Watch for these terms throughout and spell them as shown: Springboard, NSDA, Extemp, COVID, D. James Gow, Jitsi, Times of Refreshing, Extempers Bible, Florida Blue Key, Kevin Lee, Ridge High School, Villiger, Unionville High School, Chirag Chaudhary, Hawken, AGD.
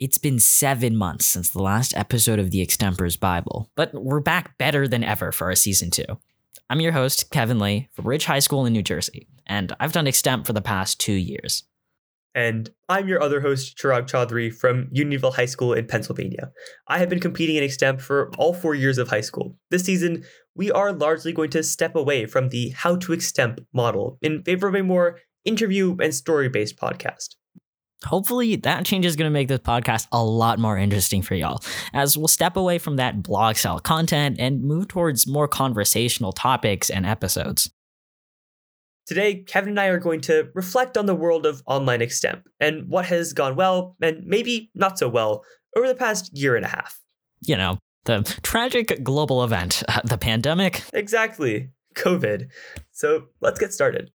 It's been 7 months since the last episode of the Extempers Bible, but we're back better than ever for our Season 2. I'm your host, Kevin Lee, from Ridge High School in New Jersey, and I've done Extemp for the past 2 years. And I'm your other host, Chirag Chaudhary, from Unionville High School in Pennsylvania. I have been competing in Extemp for all 4 years of high school. This season, we are largely going to step away from the How to Extemp model in favor of a more interview and story-based podcast. Hopefully that change is going to make this podcast a lot more interesting for y'all, as we'll step away from that blog style content and move towards more conversational topics and episodes. Today, Kevin and I are going to reflect on the world of online Extemp and what has gone well and maybe not so well over the past year and a half. You know, the tragic global event, the pandemic. Exactly. COVID. So let's get started.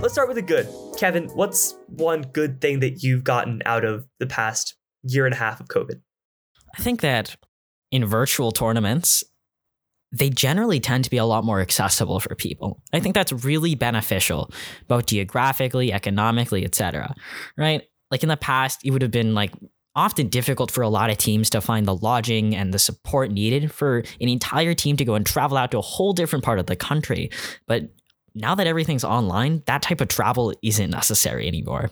Let's start with the good. Kevin, what's one good thing that you've gotten out of the past year and a half of COVID? I think that in virtual tournaments, they generally tend to be a lot more accessible for people. I think that's really beneficial, both geographically, economically, etc. Right? Like in the past, it would have been like often difficult for a lot of teams to find the lodging and the support needed for an entire team to go and travel out to a whole different part of the country. But now that everything's online, that type of travel isn't necessary anymore.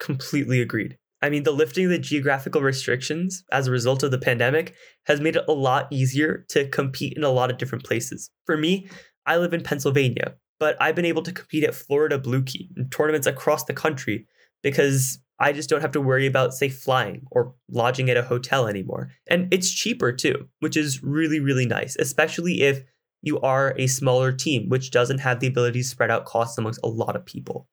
Completely agreed. I mean, the lifting of the geographical restrictions as a result of the pandemic has made it a lot easier to compete in a lot of different places. For me, I live in Pennsylvania, but I've been able to compete at Florida Blue Key in tournaments across the country because I just don't have to worry about, say, flying or lodging at a hotel anymore. And it's cheaper too, which is really, really nice, especially if you are a smaller team, which doesn't have the ability to spread out costs amongst a lot of people.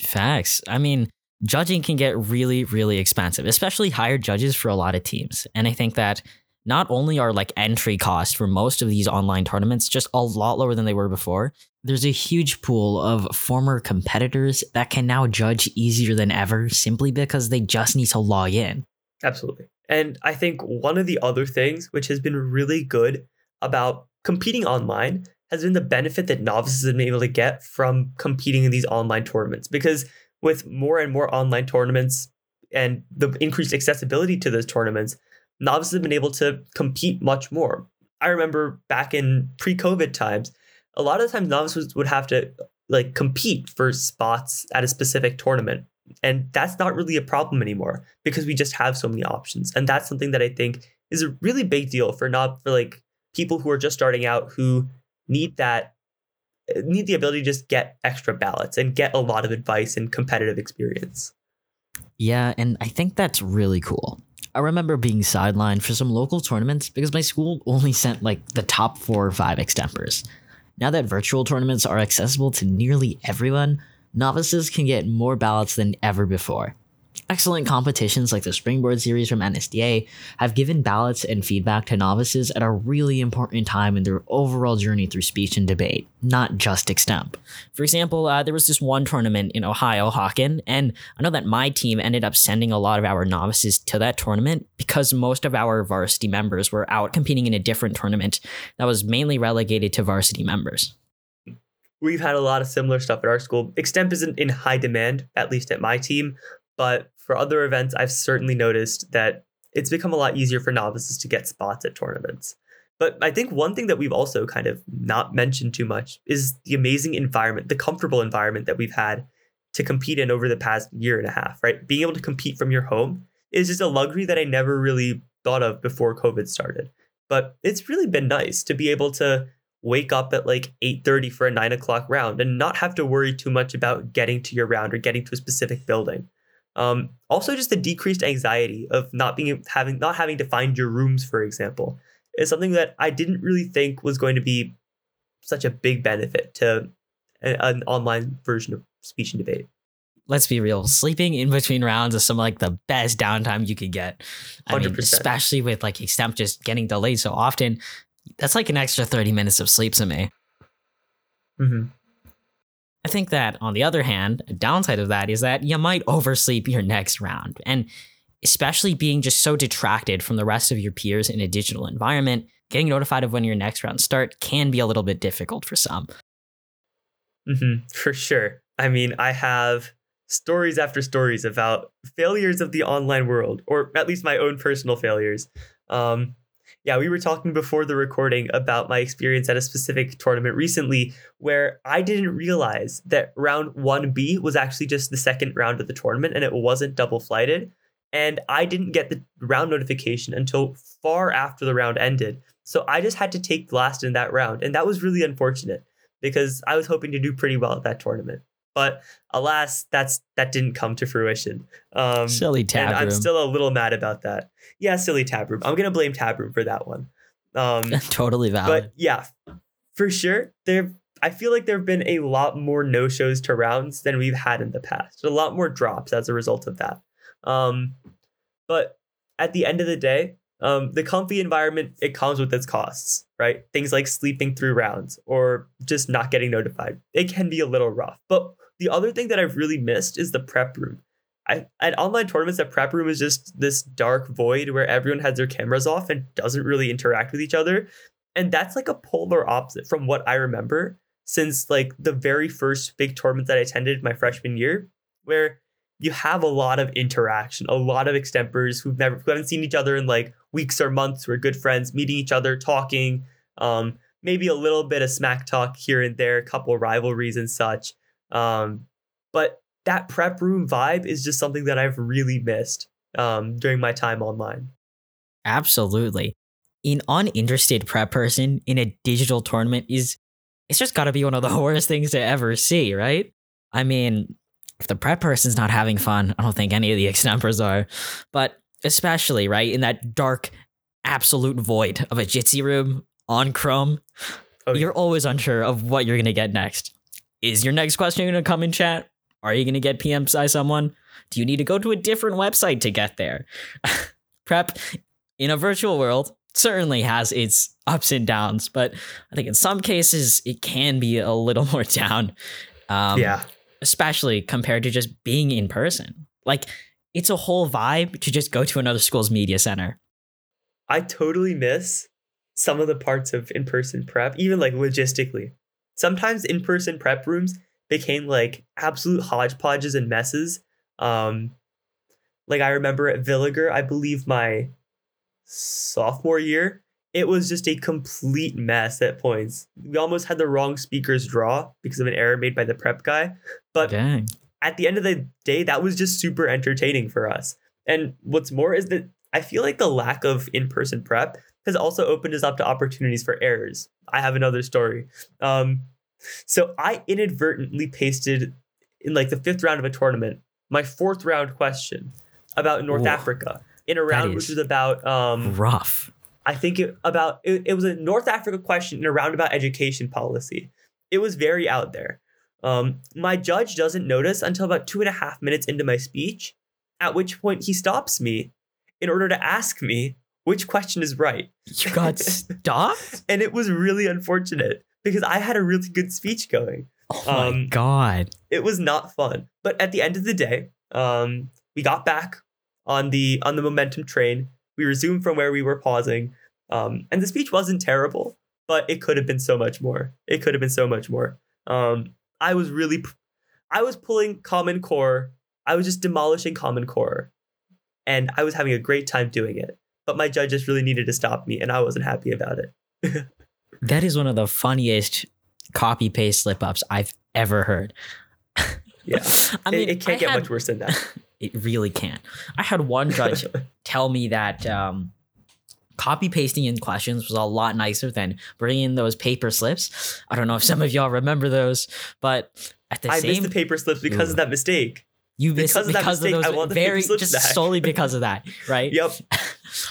Facts. I mean, judging can get really, really expensive, especially hired judges for a lot of teams. And I think that not only are like entry costs for most of these online tournaments just a lot lower than they were before, there's a huge pool of former competitors that can now judge easier than ever simply because they just need to log in. Absolutely. And I think one of the other things which has been really good about competing online has been the benefit that novices have been able to get from competing in these online tournaments, because with more and more online tournaments and the increased accessibility to those tournaments, novices have been able to compete much more. I remember back in pre-COVID times, a lot of times novices would have to like compete for spots at a specific tournament. And that's not really a problem anymore because we just have so many options. And that's something that I think is a really big deal for people who are just starting out, who need the ability to just get extra ballots and get a lot of advice and competitive experience. Yeah, and I think that's really cool. I remember being sidelined for some local tournaments because my school only sent like the top 4 or 5 extempers. Now that virtual tournaments are accessible to nearly everyone, novices can get more ballots than ever before. Excellent competitions like the Springboard series from NSDA have given ballots and feedback to novices at a really important time in their overall journey through speech and debate, not just Extemp. For example, there was this one tournament in Ohio, Hawken, and I know that my team ended up sending a lot of our novices to that tournament because most of our varsity members were out competing in a different tournament that was mainly relegated to varsity members. We've had a lot of similar stuff at our school. Extemp isn't in high demand, at least at my team, but for other events, I've certainly noticed that it's become a lot easier for novices to get spots at tournaments. But I think one thing that we've also kind of not mentioned too much is the amazing environment, the comfortable environment that we've had to compete in over the past year and a half, right? Being able to compete from your home is just a luxury that I never really thought of before COVID started. But it's really been nice to be able to wake up at like 8:30 for a 9 o'clock round and not have to worry too much about getting to your round or getting to a specific building. Also, just the decreased anxiety of not having to find your rooms, for example, is something that I didn't really think was going to be such a big benefit to an online version of speech and debate. Let's be real. Sleeping in between rounds is some like the best downtime you could get. 100%. Especially with like Extemp just getting delayed so often. That's like an extra 30 minutes of sleep to me. Mm-hmm. I think that, on the other hand, a downside of that is that you might oversleep your next round. And especially being just so detracted from the rest of your peers in a digital environment, getting notified of when your next round starts can be a little bit difficult for some. Mm-hmm, for sure. I mean, I have stories after stories about failures of the online world, or at least my own personal failures. Yeah, we were talking before the recording about my experience at a specific tournament recently where I didn't realize that round 1B was actually just the second round of the tournament and it wasn't double flighted. And I didn't get the round notification until far after the round ended. So I just had to take last in that round. And that was really unfortunate because I was hoping to do pretty well at that tournament. But alas, that didn't come to fruition. Silly Tab Room. I'm still a little mad about that. Yeah, silly Tab Room. I'm going to blame Tab Room for that one. Totally valid. But yeah, for sure. I feel like there have been a lot more no-shows to rounds than we've had in the past. A lot more drops as a result of that. But at the end of the day, the comfy environment, it comes with its costs, right? Things like sleeping through rounds or just not getting notified. It can be a little rough. But the other thing that I've really missed is the prep room. At online tournaments, the prep room is just this dark void where everyone has their cameras off and doesn't really interact with each other. And that's like a polar opposite from what I remember since like the very first big tournament that I attended my freshman year, where you have a lot of interaction, a lot of extempers who haven't seen each other in like weeks or months, who are good friends, meeting each other, talking, maybe a little bit of smack talk here and there, a couple rivalries and such. But that prep room vibe is just something that I've really missed during my time online. Absolutely. An uninterested prep person in a digital tournament it's just got to be one of the worst things to ever see, right? I mean, if the prep person's not having fun, I don't think any of the extempers are. But especially, right, in that dark, absolute void of a Jitsi room on Chrome, You're always unsure of what you're going to get next. Is your next question going to come in chat? Are you going to get PM'd by someone? Do you need to go to a different website to get there? Prep in a virtual world certainly has its ups and downs, but I think in some cases it can be a little more down. Especially compared to just being in person. Like, it's a whole vibe to just go to another school's media center. I totally miss some of the parts of in-person prep, even like logistically. Sometimes in-person prep rooms became like absolute hodgepodges and messes. Like I remember at Villiger, I believe my sophomore year, it was just a complete mess at points. We almost had the wrong speaker's draw because of an error made by the prep guy. But dang. At the end of the day, that was just super entertaining for us. And what's more is that I feel like the lack of in-person prep has also opened us up to opportunities for errors. I have another story. So I inadvertently pasted in like the fifth round of a tournament, my fourth round question about North Africa in a round which was about rough. I think it was a North Africa question in a round about education policy. It was very out there. My judge doesn't notice until about 2.5 minutes into my speech, at which point he stops me in order to ask me which question is right. You got stopped? And it was really unfortunate because I had a really good speech going. Oh my God. It was not fun. But at the end of the day, we got back on the momentum train. We resumed from where we were pausing. And the speech wasn't terrible, but it could have been so much more. I was pulling Common Core. I was just demolishing Common Core. And I was having a great time doing it. But my judge just really needed to stop me, and I wasn't happy about it. That is one of the funniest copy-paste slip-ups I've ever heard. Yeah. I mean, it can't get much worse than that. It really can't. I had one judge tell me that copy-pasting in questions was a lot nicer than bringing those paper slips. I don't know if some of y'all remember those, but I missed the paper slips because of that mistake. You missed it because of those very just back. Solely because of that, right? Yep.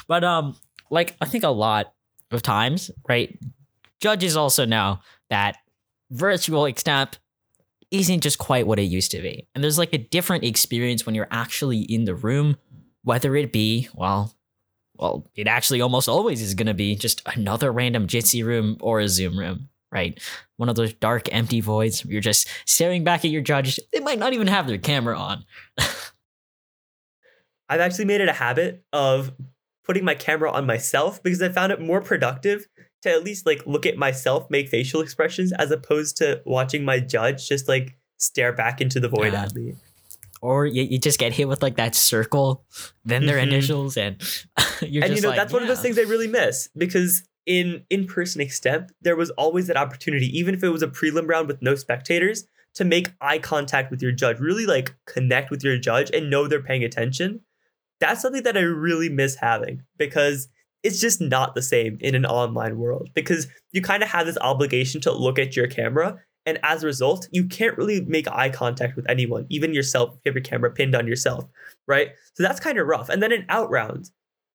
But like I think a lot of times, right? Judges also know that virtual extemp isn't just quite what it used to be, and there's like a different experience when you're actually in the room, whether it be well, it actually almost always is going to be just another random Jitsi room or a Zoom room. Right. One of those dark, empty voids where you're just staring back at your judge. They might not even have their camera on. I've actually made it a habit of putting my camera on myself because I found it more productive to at least like look at myself, make facial expressions, as opposed to watching my judge just like stare back into the void at me. Or you just get hit with like that circle, then their initials, and you're and just, you know, like, that's one of those things I really miss, because in in-person Extemp, there was always that opportunity, even if it was a prelim round with no spectators, to make eye contact with your judge, really like connect with your judge and know they're paying attention. That's something that I really miss having, because it's just not the same in an online world, because you kind of have this obligation to look at your camera. And as a result, you can't really make eye contact with anyone, even yourself, if you have your camera pinned on yourself, right? So that's kind of rough. And then in out rounds,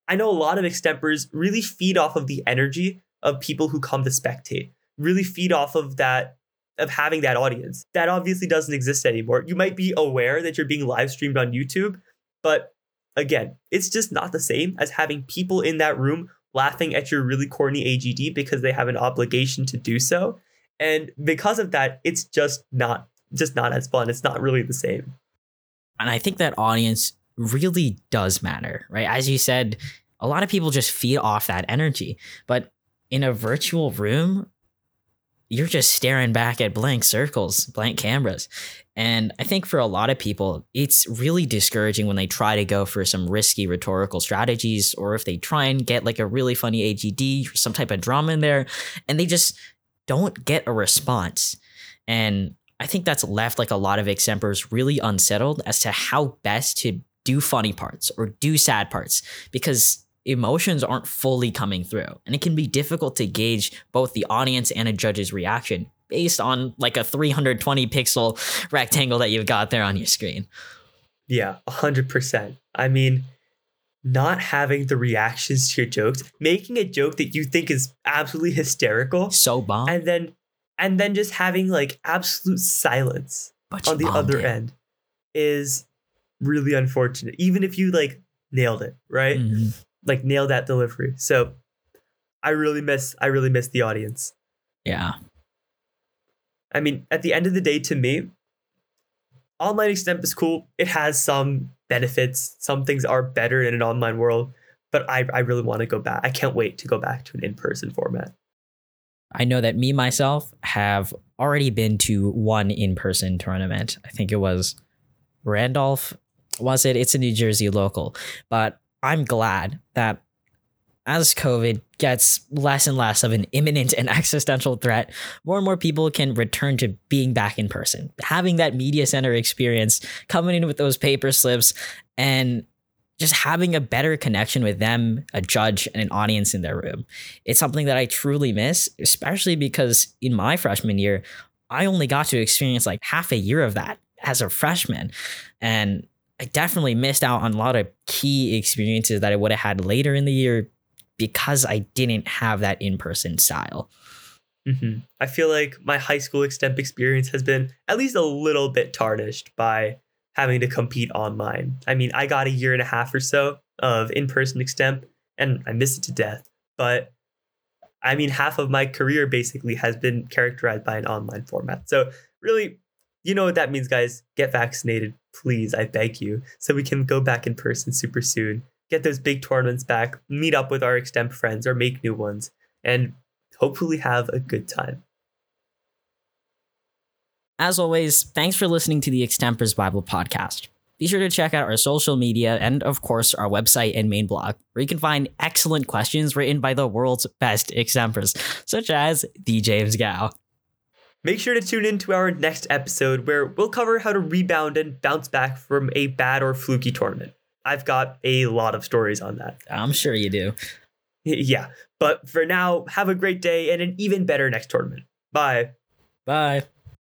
I know a lot of extempers really feed off of the energy of people who come to spectate, really feed off of that, of having that audience. That obviously doesn't exist anymore. You might be aware that you're being live streamed on YouTube, but again, it's just not the same as having people in that room laughing at your really corny AGD because they have an obligation to do so. And because of that, it's just not as fun. It's not really the same. And I think that audience really does matter, right? As you said, a lot of people just feed off that energy. But in a virtual room, you're just staring back at blank circles, blank cameras. And I think for a lot of people, it's really discouraging when they try to go for some risky rhetorical strategies, or if they try and get like a really funny AGD or some type of drama in there, and they just don't get a response. And I think that's left like a lot of extempers really unsettled as to how best to do funny parts or do sad parts, because emotions aren't fully coming through, and it can be difficult to gauge both the audience and a judge's reaction based on like a 320 pixel rectangle that you've got there on your screen. Yeah, 100%. I mean, not having the reactions to your jokes, making a joke that you think is absolutely hysterical, so bomb, and then just having like absolute silence on the other end is really unfortunate, even if you like nailed it, right? Like nail that delivery. So I really miss the audience. Yeah. I mean, at the end of the day, to me, online Extemp is cool. It has some benefits. Some things are better in an online world, but I really want to go back. I can't wait to go back to an in-person format. I know that me, myself, have already been to one in-person tournament. I think it was Randolph, was it? It's a New Jersey local, but I'm glad that as COVID gets less and less of an imminent and existential threat, more and more people can return to being back in person, having that media center experience, coming in with those paper slips and just having a better connection with them, a judge and an audience in their room. It's something that I truly miss, especially because in my freshman year, I only got to experience like half a year of that as a freshman. And I definitely missed out on a lot of key experiences that I would have had later in the year, because I didn't have that in-person style. I feel like my high school Extemp experience has been at least a little bit tarnished by having to compete online. I mean, I got a year and a half or so of in-person Extemp, and I miss it to death. But I mean, half of my career basically has been characterized by an online format. So really, you know what that means, guys. Get vaccinated, please. I beg you, so we can go back in person super soon. Get those big tournaments back, meet up with our Extemp friends or make new ones, and hopefully have a good time. As always, thanks for listening to the Extempers Bible podcast. Be sure to check out our social media and, of course, our website and main blog, where you can find excellent questions written by the world's best extempers, such as D. James Gow. Make sure to tune in to our next episode, where we'll cover how to rebound and bounce back from a bad or fluky tournament. I've got a lot of stories on that. I'm sure you do. Yeah. But for now, have a great day and an even better next tournament. Bye. Bye.